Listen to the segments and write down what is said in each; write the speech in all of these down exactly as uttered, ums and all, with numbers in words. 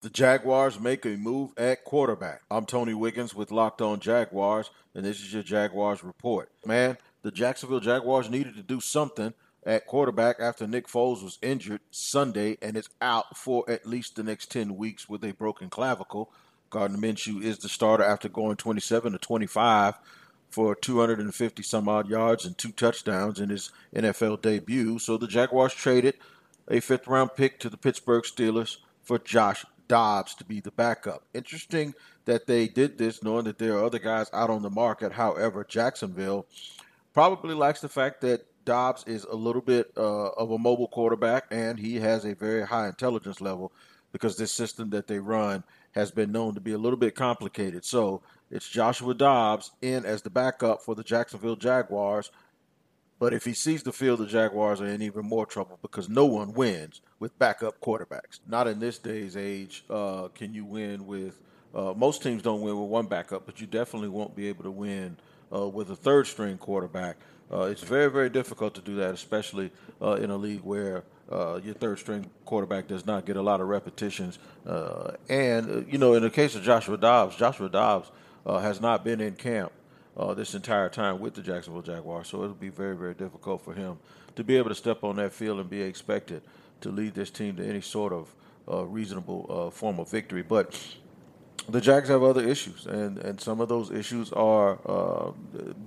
The Jaguars make a move at quarterback. I'm Tony Wiggins with Locked On Jaguars, and this is your Jaguars Report. Man, the Jacksonville Jaguars needed to do something at quarterback after Nick Foles was injured Sunday and is out for at least the next ten weeks with a broken clavicle. Gardner Minshew is the starter after going twenty-seven to twenty-five for two hundred fifty some odd yards and two touchdowns in his N F L debut. So the Jaguars traded a fifth round pick to the Pittsburgh Steelers for Josh Dobbs to be the backup. Interesting that they did this knowing that there are other guys out on the market. However, Jacksonville probably likes the fact that Dobbs is a little bit uh, of a mobile quarterback, and he has a very high intelligence level because this system that they run has been known to be a little bit complicated. So it's Joshua Dobbs in as the backup for the Jacksonville Jaguars. But if he sees the field, the Jaguars are in even more trouble because no one wins with backup quarterbacks. Not in this day's age uh, can you win with uh, – most teams don't win with one backup, but you definitely won't be able to win uh, with a third-string quarterback. Uh, it's very, very difficult to do that, especially uh, in a league where uh, your third-string quarterback does not get a lot of repetitions. Uh, and, uh, you know, in the case of Joshua Dobbs, Joshua Dobbs uh, has not been in camp Uh, this entire time with the Jacksonville Jaguars, so it'll be very, very difficult for him to be able to step on that field and be expected to lead this team to any sort of uh, reasonable uh, form of victory. But the Jags have other issues, and, and some of those issues are uh,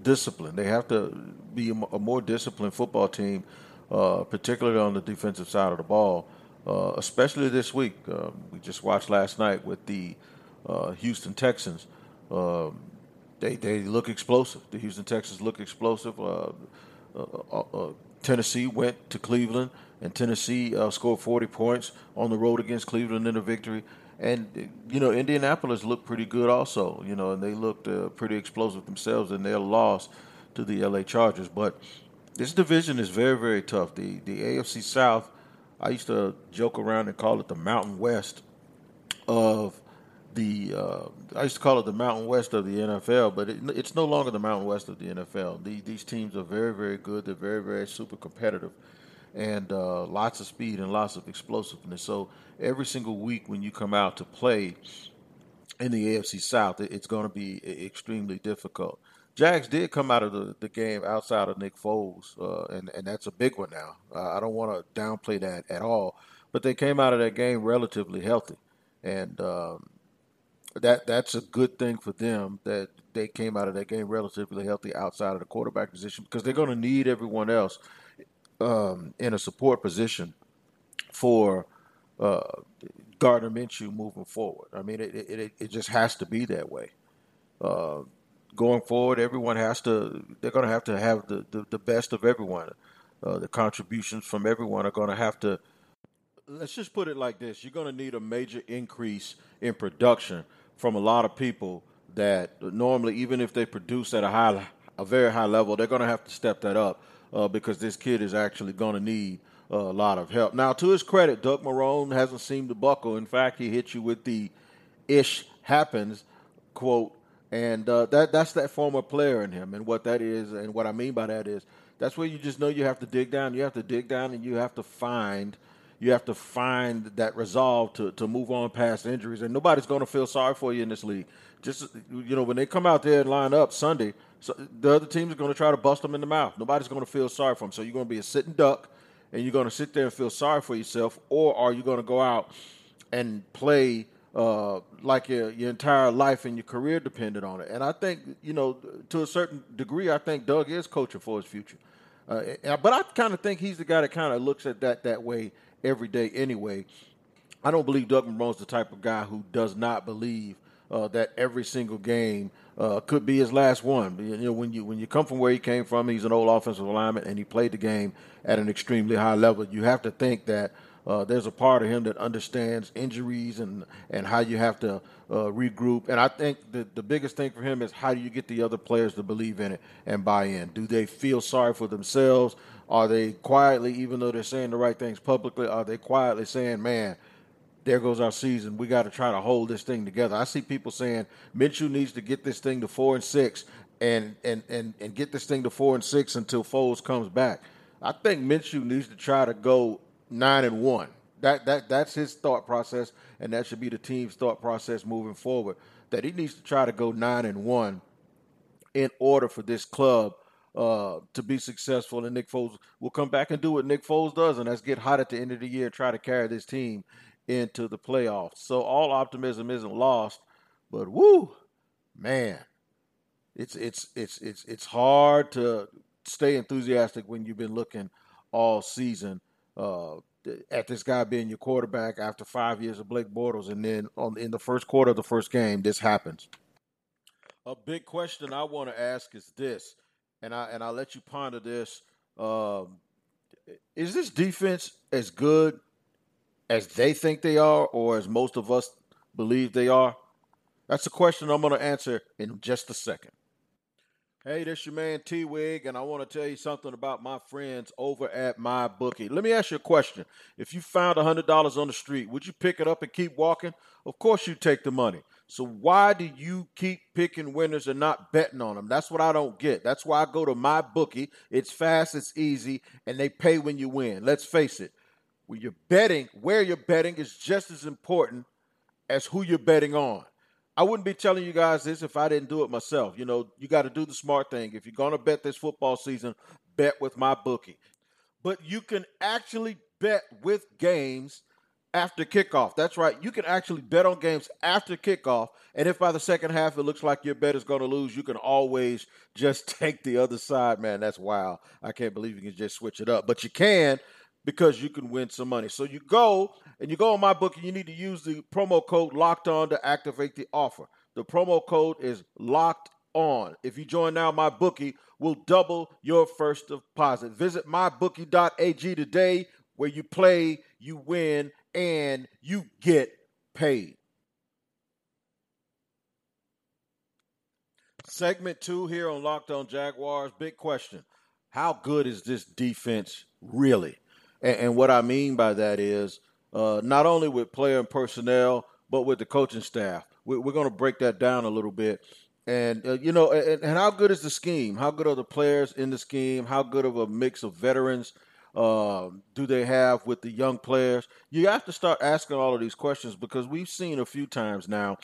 discipline. They have to be a more disciplined football team, uh, particularly on the defensive side of the ball, uh, especially this week. Um, we just watched last night with the uh, Houston Texans. Um, They they look explosive. The Houston Texans look explosive. Uh, uh, uh, uh, Tennessee went to Cleveland, and Tennessee uh, scored forty points on the road against Cleveland in a victory. And, you know, Indianapolis looked pretty good also, you know, and they looked uh, pretty explosive themselves in their loss to the L A Chargers. But this division is very, very tough. The, the A F C South, I used to joke around and call it the Mountain West of The uh, I used to call it the Mountain West of the N F L, but it, it's no longer the Mountain West of the N F L. These, these teams are very, very good. They're very, very super competitive, and uh, lots of speed and lots of explosiveness. So every single week when you come out to play in the A F C South, it, it's going to be extremely difficult. Jags did come out of the, the game outside of Nick Foles, uh, and, and that's a big one now. Uh, I don't want to downplay that at all, but they came out of that game relatively healthy, and um, – That that's a good thing for them that they came out of that game relatively healthy outside of the quarterback position because they're going to need everyone else um, in a support position for uh, Gardner Minshew moving forward. I mean, it it, it just has to be that way. Uh, going forward, everyone has to – they're going to have to have the, the, the best of everyone. Uh, the contributions from everyone are going to have to – let's just put it like this. You're going to need a major increase in production from a lot of people that normally, even if they produce at a high, a very high level, they're going to have to step that up uh, because this kid is actually going to need uh, a lot of help. Now, to his credit, Doug Marrone hasn't seemed to buckle. In fact, he hit you with the "ish happens" quote, and uh, that that's that former player in him. And what that is, and what I mean by that is, that's where you just know you have to dig down. You have to dig down, and you have to find. You have to find that resolve to, to move on past injuries. And nobody's going to feel sorry for you in this league. Just, you know, when they come out there and line up Sunday, so the other teams are going to try to bust them in the mouth. Nobody's going to feel sorry for them. So you're going to be a sitting duck, and you're going to sit there and feel sorry for yourself, or are you going to go out and play uh, like your, your entire life and your career depended on it? And I think, you know, to a certain degree, I think Doug is coaching for his future. Uh, but I kind of think he's the guy that kind of looks at that that way every day anyway. I don't believe Doug Marrone's the type of guy who does not believe uh, that every single game uh, could be his last one. You know, when you when you come from where he came from, he's an old offensive lineman, and he played the game at an extremely high level. You have to think that uh, there's a part of him that understands injuries and, and how you have to uh, regroup. And I think the, the biggest thing for him is how do you get the other players to believe in it and buy in? Do they feel sorry for themselves? Are they quietly, even though they're saying the right things publicly, are they quietly saying, man, there goes our season. We got to try to hold this thing together. I see people saying Minshew needs to get this thing to four and six and and, and, and get this thing to four and six until Foles comes back. I think Minshew needs to try to go nine and one. That that that's his thought process, and that should be the team's thought process moving forward. That he needs to try to go nine and one in order for this club uh, to be successful. And Nick Foles will come back and do what Nick Foles does, and that's get hot at the end of the year, try to carry this team into the playoffs. So all optimism isn't lost, but woo, man, it's it's it's it's it's hard to stay enthusiastic when you've been looking all season Uh, at this guy being your quarterback after five years of Blake Bortles, and then on, in the first quarter of the first game, this happens. A big question I want to ask is this, and, I, and I'll let you ponder this. Um, is this defense as good as they think they are or as most of us believe they are? That's a question I'm going to answer in just a second. Hey, this your man T-Wig, and I want to tell you something about my friends over at MyBookie. Let me ask you a question. If you found one hundred dollars on the street, would you pick it up and keep walking? Of course you take the money. So why do you keep picking winners and not betting on them? That's what I don't get. That's why I go to MyBookie. It's fast, it's easy, and they pay when you win. Let's face it, when you're betting, where you're betting is just as important as who you're betting on. I wouldn't be telling you guys this if I didn't do it myself. You know, you got to do the smart thing. If you're going to bet this football season, bet with MyBookie. But you can actually bet with games after kickoff. That's right. You can actually bet on games after kickoff. And if by the second half it looks like your bet is going to lose, you can always just take the other side. Man, that's wild. I can't believe you can just switch it up. But you can, because you can win some money. So you go and you go on MyBookie, and you need to use the promo code Locked On to activate the offer. The promo code is Locked On. If you join now, MyBookie will double your first deposit. Visit my bookie dot a g today, where you play, you win, and you get paid. Segment two here on Locked On Jaguars. Big question. How good is this defense really? And what I mean by that is uh, not only with player and personnel, but with the coaching staff. We're, we're going to break that down a little bit. And, uh, you know, and, and how good is the scheme? How good are the players in the scheme? How good of a mix of veterans uh, do they have with the young players? You have to start asking all of these questions, because we've seen a few times now,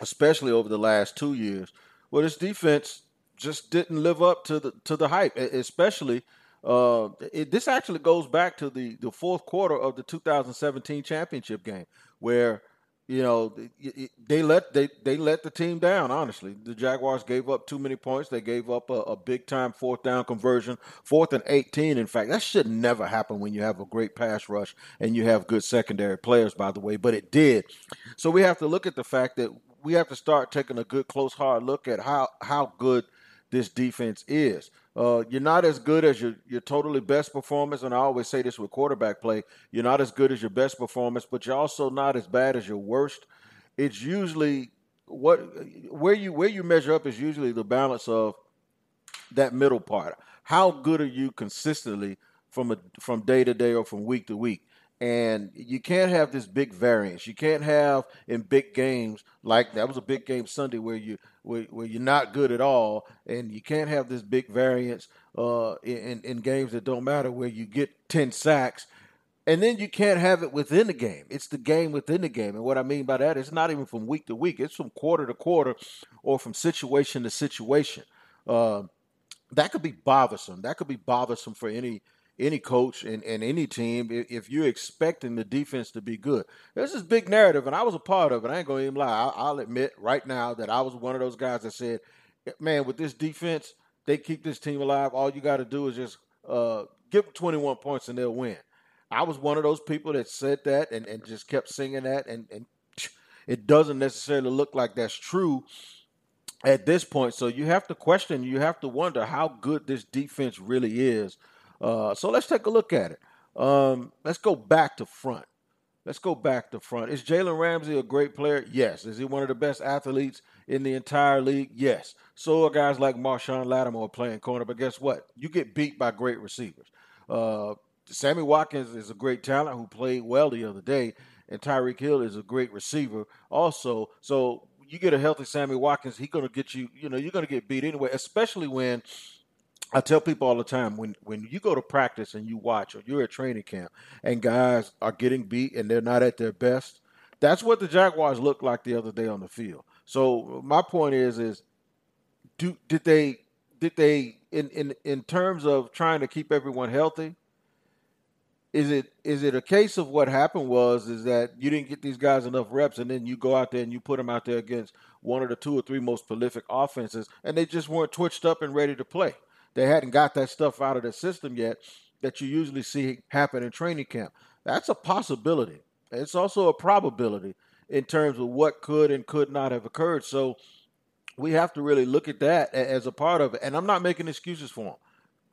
especially over the last two years, where this defense just didn't live up to the, to the hype, especially – Uh, it, this actually goes back to the, the fourth quarter of the two thousand seventeen championship game, where, you know, they, they let they, they let the team down, honestly. The Jaguars gave up too many points. They gave up a, a big-time fourth-down conversion, fourth and eighteen, in fact. That should never happen when you have a great pass rush and you have good secondary players, by the way, but it did. So we have to look at the fact that we have to start taking a good, close, hard look at how, how good this defense is. Uh, you're not as good as your, your totally best performance, and I always say this with quarterback play, you're not as good as your best performance, but you're also not as bad as your worst. It's usually what where you where you measure up is usually the balance of that middle part. How good are you consistently from a, from day to day or from week to week? And you can't have this big variance. You can't have in big games, like that was a big game Sunday where, you, where, where you're not good at all, and you can't have this big variance uh, in, in games that don't matter where you get ten sacks, and then you can't have it within the game. It's the game within the game, and what I mean by that, it's not even from week to week. It's from quarter to quarter or from situation to situation. Uh, that could be bothersome. That could be bothersome for any any coach and, and any team if you're expecting the defense to be good. There's this big narrative, and I was a part of it. I ain't going to even lie. I'll, I'll admit right now that I was one of those guys that said, man, with this defense, they keep this team alive. All you got to do is just uh, give them twenty-one points and they'll win. I was one of those people that said that and, and just kept singing that, and, and it doesn't necessarily look like that's true at this point. So you have to question, you have to wonder how good this defense really is. Uh, so let's take a look at it. Um, let's go back to front. Let's go back to front. Is Jalen Ramsey a great player? Yes. Is he one of the best athletes in the entire league? Yes. So are guys like Marshawn Lattimore playing corner, but guess what? You get beat by great receivers. Uh, Sammy Watkins is a great talent who played well the other day, and Tyreek Hill is a great receiver also. So you get a healthy Sammy Watkins, he's going to get you, you know, you're going to get beat anyway, especially when I tell people all the time, when, when you go to practice and you watch or you're at training camp and guys are getting beat and they're not at their best, that's what the Jaguars looked like the other day on the field. So my point is, is do did they did they in, in, in terms of trying to keep everyone healthy, is it is it a case of what happened was is that you didn't get these guys enough reps and then you go out there and you put them out there against one of the two or three most prolific offenses and they just weren't twitched up and ready to play. They hadn't got that stuff out of their system yet that you usually see happen in training camp. That's a possibility. It's also a probability in terms of what could and could not have occurred. So we have to really look at that as a part of it. And I'm not making excuses for them.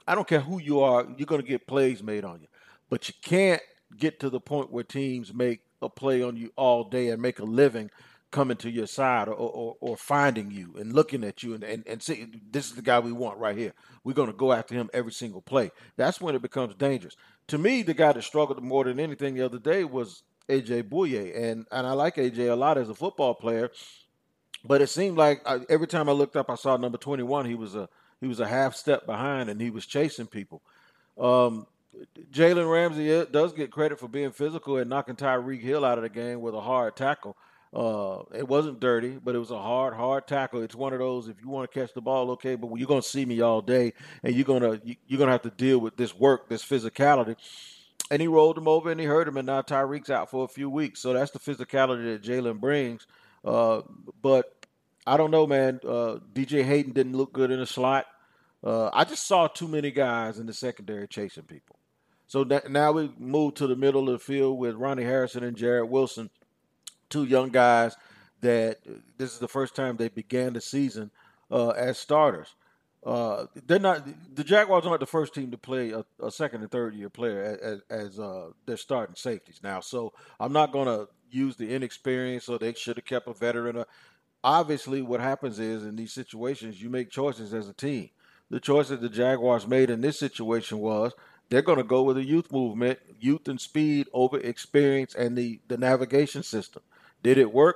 I don't care who you are. You're going to get plays made on you. But you can't get to the point where teams make a play on you all day and make a living coming to your side or, or, or finding you and looking at you and, and, and see, this is the guy we want right here. We're going to go after him every single play. That's when it becomes dangerous. To me, the guy that struggled more than anything the other day was A J Bouye. And, and I like A J a lot as a football player, but it seemed like I, every time I looked up, I saw number twenty-one. He was a, he was a half step behind and he was chasing people. Um, Jalen Ramsey does get credit for being physical and knocking Tyreek Hill out of the game with a hard tackle. Uh, it wasn't dirty, but it was a hard, hard tackle. It's one of those, if you want to catch the ball, okay, but you're going to see me all day, and you're going to you're going to have to deal with this work, this physicality. And he rolled him over, and he hurt him, and now Tyreek's out for a few weeks. So that's the physicality that Jalen brings. Uh, but I don't know, man. Uh, D J Hayden didn't look good in the slot. Uh, I just saw too many guys in the secondary chasing people. So that, now we move to the middle of the field with Ronnie Harrison and Jared Wilson, two young guys that this is the first time they began the season uh, as starters. Uh, they're not the Jaguars aren't the first team to play a, a second and third year player as, as uh, they're starting safeties now. So I'm not going to use the inexperience or they should have kept a veteran. Obviously, what happens is in these situations you make choices as a team. The choice that the Jaguars made in this situation was, they're going to go with a youth movement, youth and speed over experience and the, the navigation system. Did it work?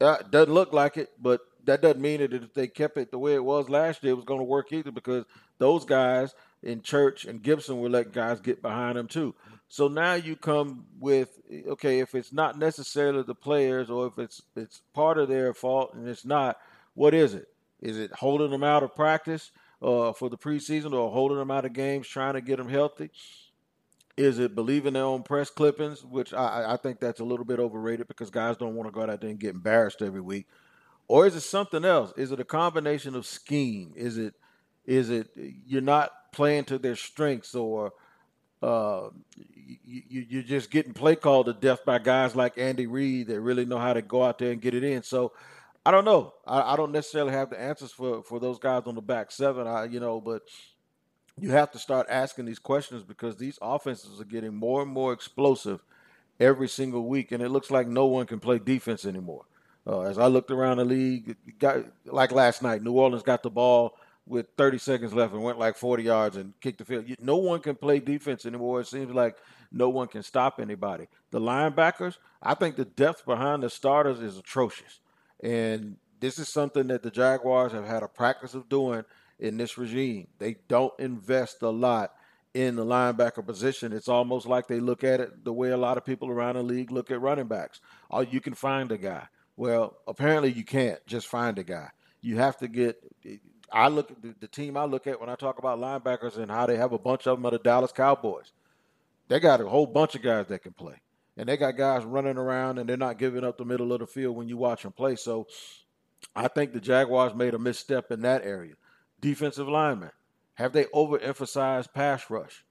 Uh, doesn't look like it, but that doesn't mean that if they kept it the way it was last year, it was going to work either because those guys in Church and Gibson were letting guys get behind them too. So now you come with, okay, if it's not necessarily the players or if it's it's part of their fault and it's not, what is it? Is it holding them out of practice? Uh, for the preseason or holding them out of games, trying to get them healthy? Is it believing their own press clippings, which I, I think that's a little bit overrated because guys don't want to go out there and get embarrassed every week? Or is it something else? Is it a combination of scheme? Is it is it you're not playing to their strengths or uh, you, you're just getting play called to death by guys like Andy Reid that really know how to go out there and get it in? So I don't know. I, I don't necessarily have the answers for, for those guys on the back seven, I, you know, but you have to start asking these questions because these offenses are getting more and more explosive every single week, and it looks like no one can play defense anymore. Uh, as I looked around the league, got, like last night, New Orleans got the ball with thirty seconds left and went like forty yards and kicked the field. No one can play defense anymore. It seems like no one can stop anybody. The linebackers, I think the depth behind the starters is atrocious. And this is something that the Jaguars have had a practice of doing in this regime. They don't invest a lot in the linebacker position. It's almost like they look at it the way a lot of people around the league look at running backs. Oh, you can find a guy. Well, apparently you can't just find a guy. You have to get – I look at the team I look at when I talk about linebackers and how they have a bunch of them are the Dallas Cowboys. They got a whole bunch of guys that can play. And they got guys running around, and they're not giving up the middle of the field when you watch them play. So I think the Jaguars made a misstep in that area. Defensive linemen, have they overemphasized pass rush?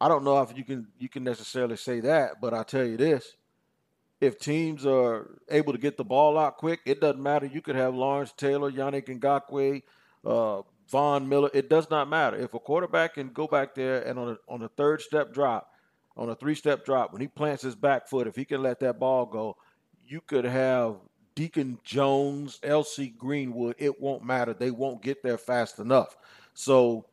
I don't know if you can you can necessarily say that, but I'll tell you this. If teams are able to get the ball out quick, it doesn't matter. You could have Lawrence Taylor, Yannick Ngakoue, uh, Von Miller. It does not matter. If a quarterback can go back there and on a, on a third-step drop, on a three-step drop, when he plants his back foot, if he can let that ball go, you could have Deacon Jones, L C Greenwood. It won't matter. They won't get there fast enough. So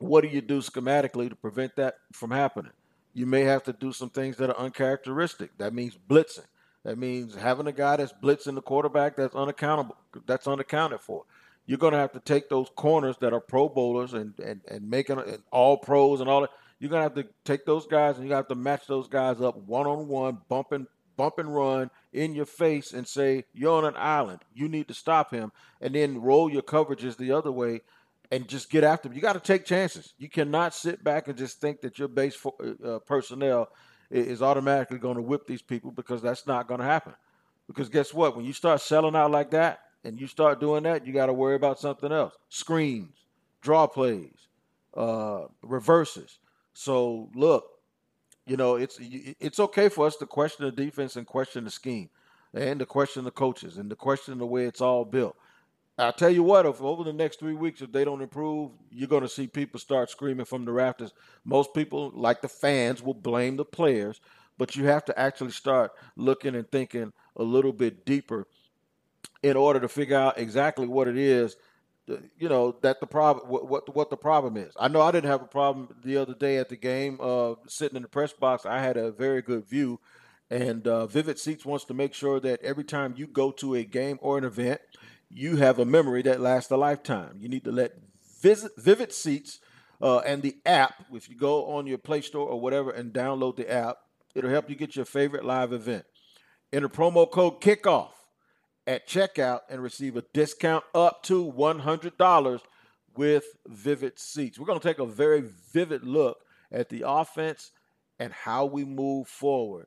what do you do schematically to prevent that from happening? You may have to do some things that are uncharacteristic. That means blitzing. That means having a guy that's blitzing the quarterback that's unaccountable, that's unaccounted for. you're going to have to take those corners that are Pro Bowlers and, and, and making and all pros and all that. You're going to have to take those guys and you have to match those guys up one-on-one, bump and, bump and run in your face and say, you're on an island. You need to stop him. And then roll your coverages the other way and just get after him. You got to take chances. You cannot sit back and just think that your base for, uh, personnel is automatically going to whip these people, because that's not going to happen. Because guess what? When you start selling out like that and you start doing that, you got to worry about something else. Screens, draw plays, uh, reverses. So, look, you know, it's it's okay for us to question the defense and question the scheme and to question the coaches and to question the way it's all built. I'll tell you what, if over the next three weeks, if they don't improve, you're going to see people start screaming from the rafters. Most people, like the fans, will blame the players, but you have to actually start looking and thinking a little bit deeper in order to figure out exactly what it is, you know, that the problem, what, what, what the problem is. I know I didn't have a problem the other day at the game, uh, sitting in the press box. I had a very good view, and uh, Vivid Seats wants to make sure that every time you go to a game or an event, you have a memory that lasts a lifetime. You need to let visit, Vivid Seats uh, and the app, if you go on your Play Store or whatever and download the app, it'll help you get your favorite live event. Enter promo code KICKOFF at checkout and receive a discount up to one hundred dollars with Vivid Seats. We're going to take a very vivid look at the offense and how we move forward.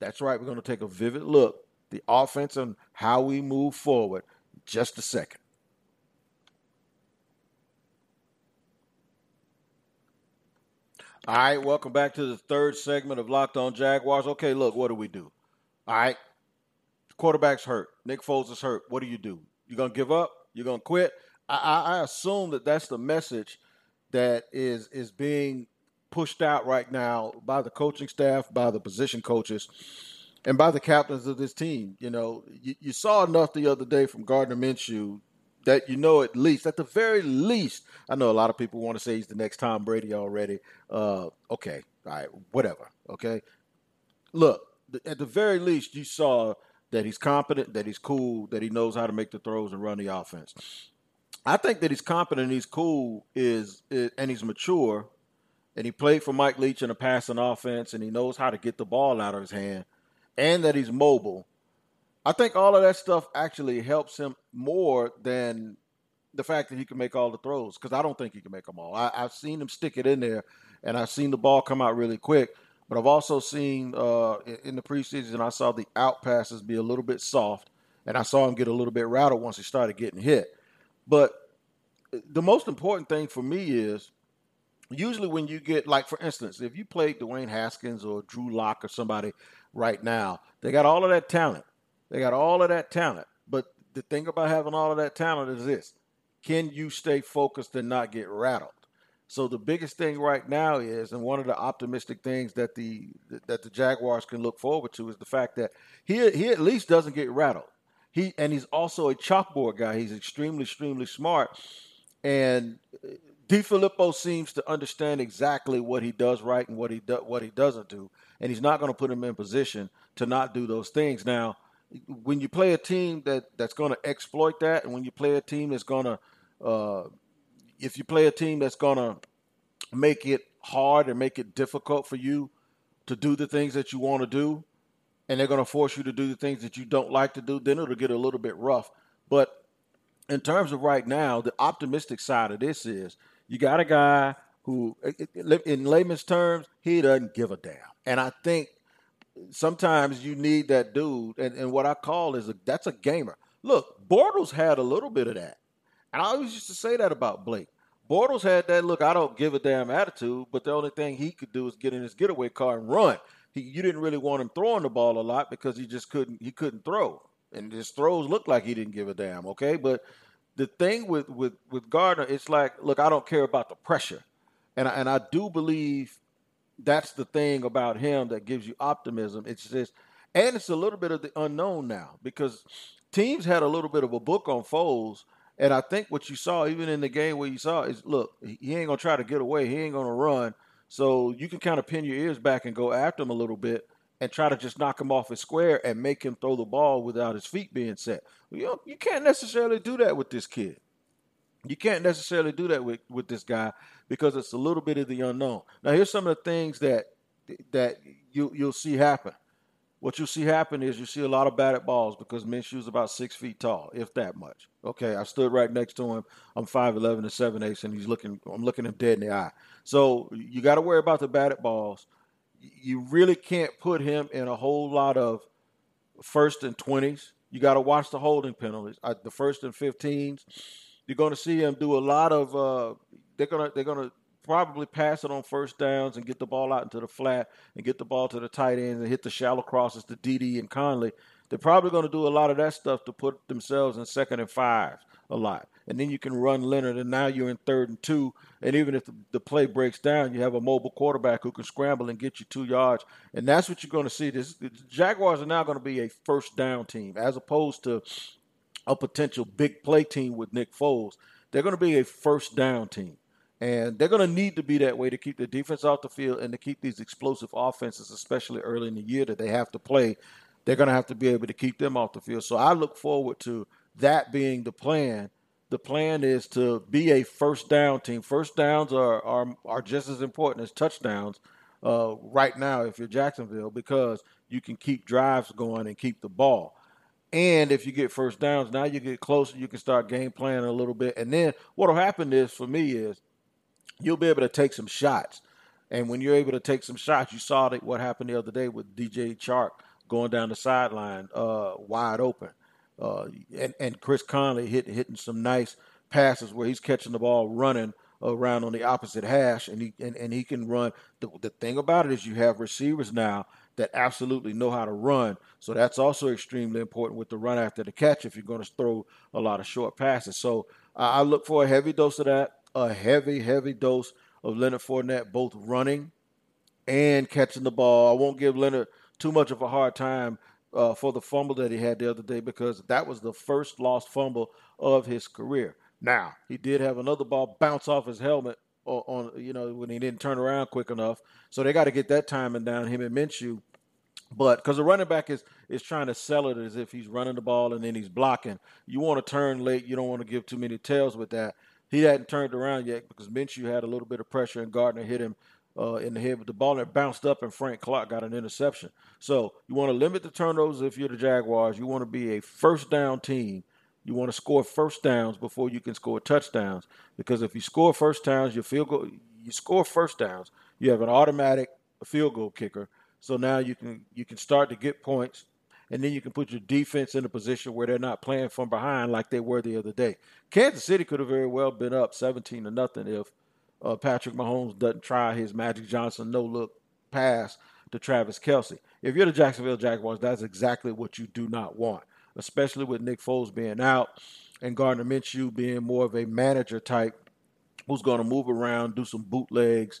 That's right. We're going to take a vivid look the offense and how we move forward. Just a second. All right, welcome back to the third segment of Locked On Jaguars. Okay, look, what do we do? All right, the quarterback's hurt. Nick Foles is hurt. What do you do? You're going to give up? You're going to quit? I, I assume that that's the message that is is being pushed out right now by the coaching staff, by the position coaches, and by the captains of this team. You know, you, you saw enough the other day from Gardner Minshew that, you know, at least, at the very least, I know a lot of people want to say he's the next Tom Brady already. Uh, okay, all right, whatever, okay? Look, th- at the very least, you saw that he's competent, that he's cool, that he knows how to make the throws and run the offense. I think that he's competent, he's cool, is, is and he's mature, and he played for Mike Leach in a passing offense, and he knows how to get the ball out of his hand, and that he's mobile. I think all of that stuff actually helps him more than the fact that he can make all the throws, because I don't think he can make them all. I, I've seen him stick it in there, and I've seen the ball come out really quick, but I've also seen uh, in the preseason I saw the out passes be a little bit soft, and I saw him get a little bit rattled once he started getting hit. But the most important thing for me is, usually when you get, like, for instance, if you played Dwayne Haskins or Drew Locke or somebody right now, they got all of that talent. They got all of that talent. But the thing about having all of that talent is this: can you stay focused and not get rattled? So the biggest thing right now is, and one of the optimistic things that the that the Jaguars can look forward to, is the fact that he he at least doesn't get rattled. He and he's also a chalkboard guy. He's extremely, extremely smart. And DeFilippo seems to understand exactly what he does right and what he do, what he doesn't do, and he's not going to put him in position to not do those things. Now, when you play a team that, that's going to exploit that, and when you play a team that's going to, uh, if you play a team that's going to make it hard and make it difficult for you to do the things that you want to do, and they're going to force you to do the things that you don't like to do, then it'll get a little bit rough. But in terms of right now, the optimistic side of this is, you got a guy who, in layman's terms, he doesn't give a damn. And I think sometimes you need that dude. And, and what I call is a, that's a gamer. Look, Bortles had a little bit of that. And I always used to say that about Blake. Bortles had that, look, I don't give a damn attitude, but the only thing he could do is get in his getaway car and run. He, you didn't really want him throwing the ball a lot because he just couldn't, he couldn't throw. And his throws looked like he didn't give a damn, okay? But the thing with, with, with Gardner, it's like, look, I don't care about the pressure. And I, and I do believe that's the thing about him that gives you optimism. It's just, and it's a little bit of the unknown now, because teams had a little bit of a book on Foles. And I think what you saw, even in the game where you saw, is, look, he ain't going to try to get away. He ain't going to run. So you can kind of pin your ears back and go after him a little bit. and try to just knock him off his square and make him throw the ball without his feet being set. You know, you can't necessarily do that with this kid. You can't necessarily do that with, with this guy because it's a little bit of the unknown. Now, here's some of the things that that you, you'll see happen. What you'll see happen is you see a lot of batted balls because Minshew's about six feet tall, if that much. Okay, I stood right next to him. I'm five eleven and seven eighths, and he's looking. I'm looking him dead in the eye. So you got to worry about the batted balls. You really can't put him in a whole lot of first and twenties. You got to watch the holding penalties, uh, the first and fifteens. You're going to see him do a lot of. Uh, they're gonna they're gonna probably pass it on first downs and get the ball out into the flat and get the ball to the tight ends and hit the shallow crosses to Dede and Conley. They're probably going to do a lot of that stuff to put themselves in second and five a lot. And then you can run Leonard, and now you're in third and two. And even if the, the play breaks down, you have a mobile quarterback who can scramble and get you two yards. And that's what you're going to see. This the Jaguars are now going to be a first down team as opposed to a potential big play team with Nick Foles. They're going to be a first down team. And they're going to need to be that way to keep the defense off the field and to keep these explosive offenses, especially early in the year that they have to play. They're going to have to be able to keep them off the field. So I look forward to that being the plan. The plan is to be a first down team. First downs are are, are just as important as touchdowns uh, right now if you're Jacksonville because you can keep drives going and keep the ball. And if you get first downs, now you get closer, you can start game planning a little bit. And then what will happen is, for me, is you'll be able to take some shots. And when you're able to take some shots, you saw that what happened the other day with D J Chark going down the sideline uh, wide open. Uh, and, and Chris Conley hit, hitting some nice passes where he's catching the ball running around on the opposite hash, and he and, and he can run. The, the thing about it is you have receivers now that absolutely know how to run, so that's also extremely important with the run after the catch if you're going to throw a lot of short passes. So I, I look for a heavy dose of that, a heavy, heavy dose of Leonard Fournette, both running and catching the ball. I won't give Leonard too much of a hard time Uh, for the fumble that he had the other day because that was the first lost fumble of his career. Now, he did have another ball bounce off his helmet on, on you know, when he didn't turn around quick enough. So they got to get that timing down, him and Minshew. But because the running back is is trying to sell it as if he's running the ball and then he's blocking. You want to turn late. You don't want to give too many tails with that. He hadn't turned around yet because Minshew had a little bit of pressure and Gardner hit him Uh, in the head with the ball, and it bounced up, and Frank Clark got an interception. So you want to limit the turnovers if you're the Jaguars. You want to be a first down team. You want to score first downs before you can score touchdowns, because if you score first downs, your field goal, you score first downs, you have an automatic field goal kicker. So now you can you can start to get points, and then you can put your defense in a position where they're not playing from behind like they were the other day. Kansas City could have very well been up seventeen to nothing if Uh, Patrick Mahomes doesn't try his Magic Johnson no-look pass to Travis Kelce. If you're the Jacksonville Jaguars, that's exactly what you do not want, especially with Nick Foles being out and Gardner Minshew being more of a manager type who's going to move around, do some bootlegs.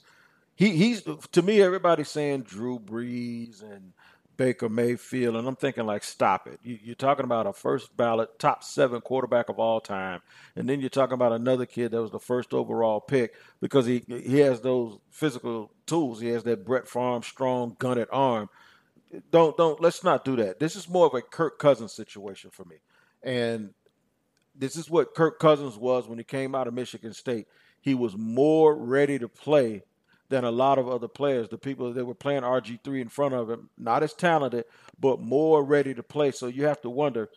He, he's to me, everybody's saying Drew Brees and Baker Mayfield, and I'm thinking, like, stop it. You, you're talking about a first ballot, top seven quarterback of all time, and then you're talking about another kid that was the first overall pick because he he has those physical tools. He has that Brett Favre, strong, gunted arm. Don't, don't, let's not do that. This is more of a Kirk Cousins situation for me, and this is what Kirk Cousins was when he came out of Michigan State. He was more ready to play than a lot of other players. The people that were playing R G three in front of him, not as talented, but more ready to play. So you have to wonder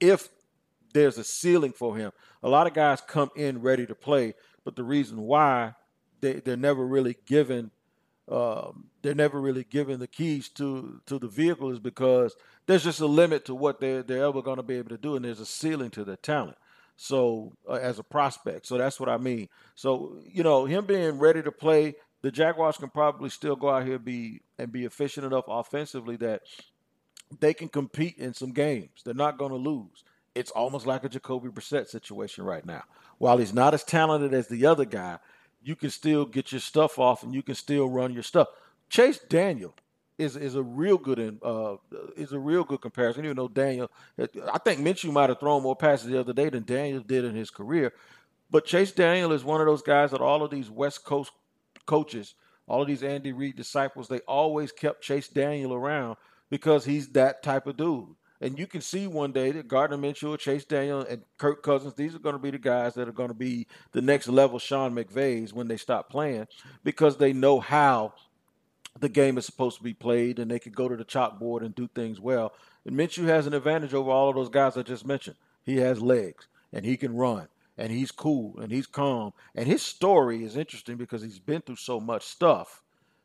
if there's a ceiling for him. A lot of guys come in ready to play, but the reason why they, they're never really given um, they're never really given the keys to, to the vehicle is because there's just a limit to what they're, they're ever going to be able to do, and there's a ceiling to their talent. So uh, as a prospect. So that's what I mean. So, you know, him being ready to play, the Jaguars can probably still go out here be and be efficient enough offensively that they can compete in some games. They're not going to lose. It's almost like a Jacoby Brissett situation right now. While he's not as talented as the other guy, you can still get your stuff off and you can still run your stuff. Chase Daniel is is a real good in, uh is a real good comparison. Even though Daniel, I think Minshew might have thrown more passes the other day than Daniel did in his career, but Chase Daniel is one of those guys that all of these West Coast coaches all of these Andy Reid disciples, they always kept Chase Daniel around because he's that type of dude. And you can see one day that Gardner Minshew, Chase Daniel, and Kirk Cousins, these are going to be the guys that are going to be the next level Sean McVays when they stop playing, because they know how the game is supposed to be played and they can go to the chalkboard and do things well. And Minshew has an advantage over all of those guys I just mentioned. He has legs and he can run and he's cool and he's calm. And his story is interesting because he's been through so much stuff,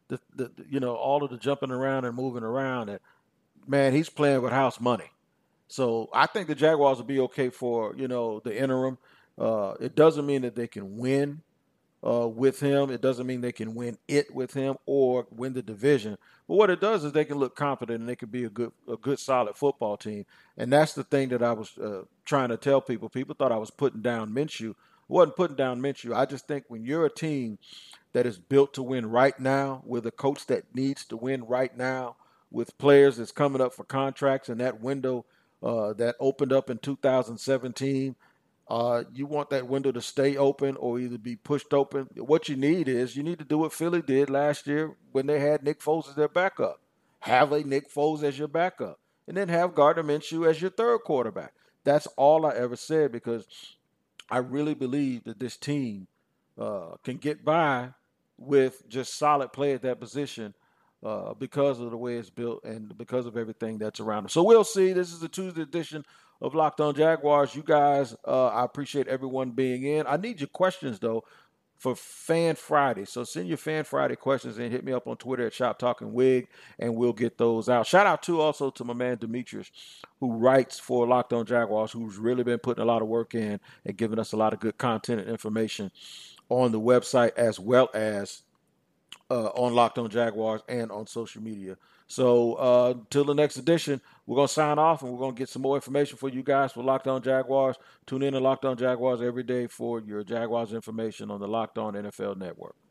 the, the, you know, all of the jumping around and moving around, and man, he's playing with house money. So I think the Jaguars will be okay for, you know, the interim. Uh, it doesn't mean that they can win uh, with him. It doesn't mean they can win it with him or win the division. But what it does is they can look confident and they can be a good, a good, solid football team. And that's the thing that I was uh, trying to tell people. People thought I was putting down Minshew. I wasn't putting down Minshew. I just think when you're a team that is built to win right now, with a coach that needs to win right now, with players that's coming up for contracts and that window uh, that opened up in two thousand seventeen, uh, you want that window to stay open or either be pushed open. What you need is you need to do what Philly did last year when they had Nick Foles as their backup. Have a Nick Foles as your backup, and then have Gardner Minshew as your third quarterback. That's all I ever said, because I really believe that this team uh, can get by with just solid play at that position, Uh, because of the way it's built and because of everything that's around them. So we'll see. This is the Tuesday edition of Locked On Jaguars. You guys, uh, I appreciate everyone being in. I need your questions, though, for Fan Friday. So send your Fan Friday questions and hit me up on Twitter at Shop Talking Wig, and we'll get those out. Shout out, too, also to my man Demetrius, who writes for Locked On Jaguars, who's really been putting a lot of work in and giving us a lot of good content and information on the website, as well as Uh, on Locked On Jaguars and on social media. So uh, until the next edition, we're going to sign off and we're going to get some more information for you guys for Locked On Jaguars. Tune in to Locked On Jaguars every day for your Jaguars information on the Locked On N F L Network.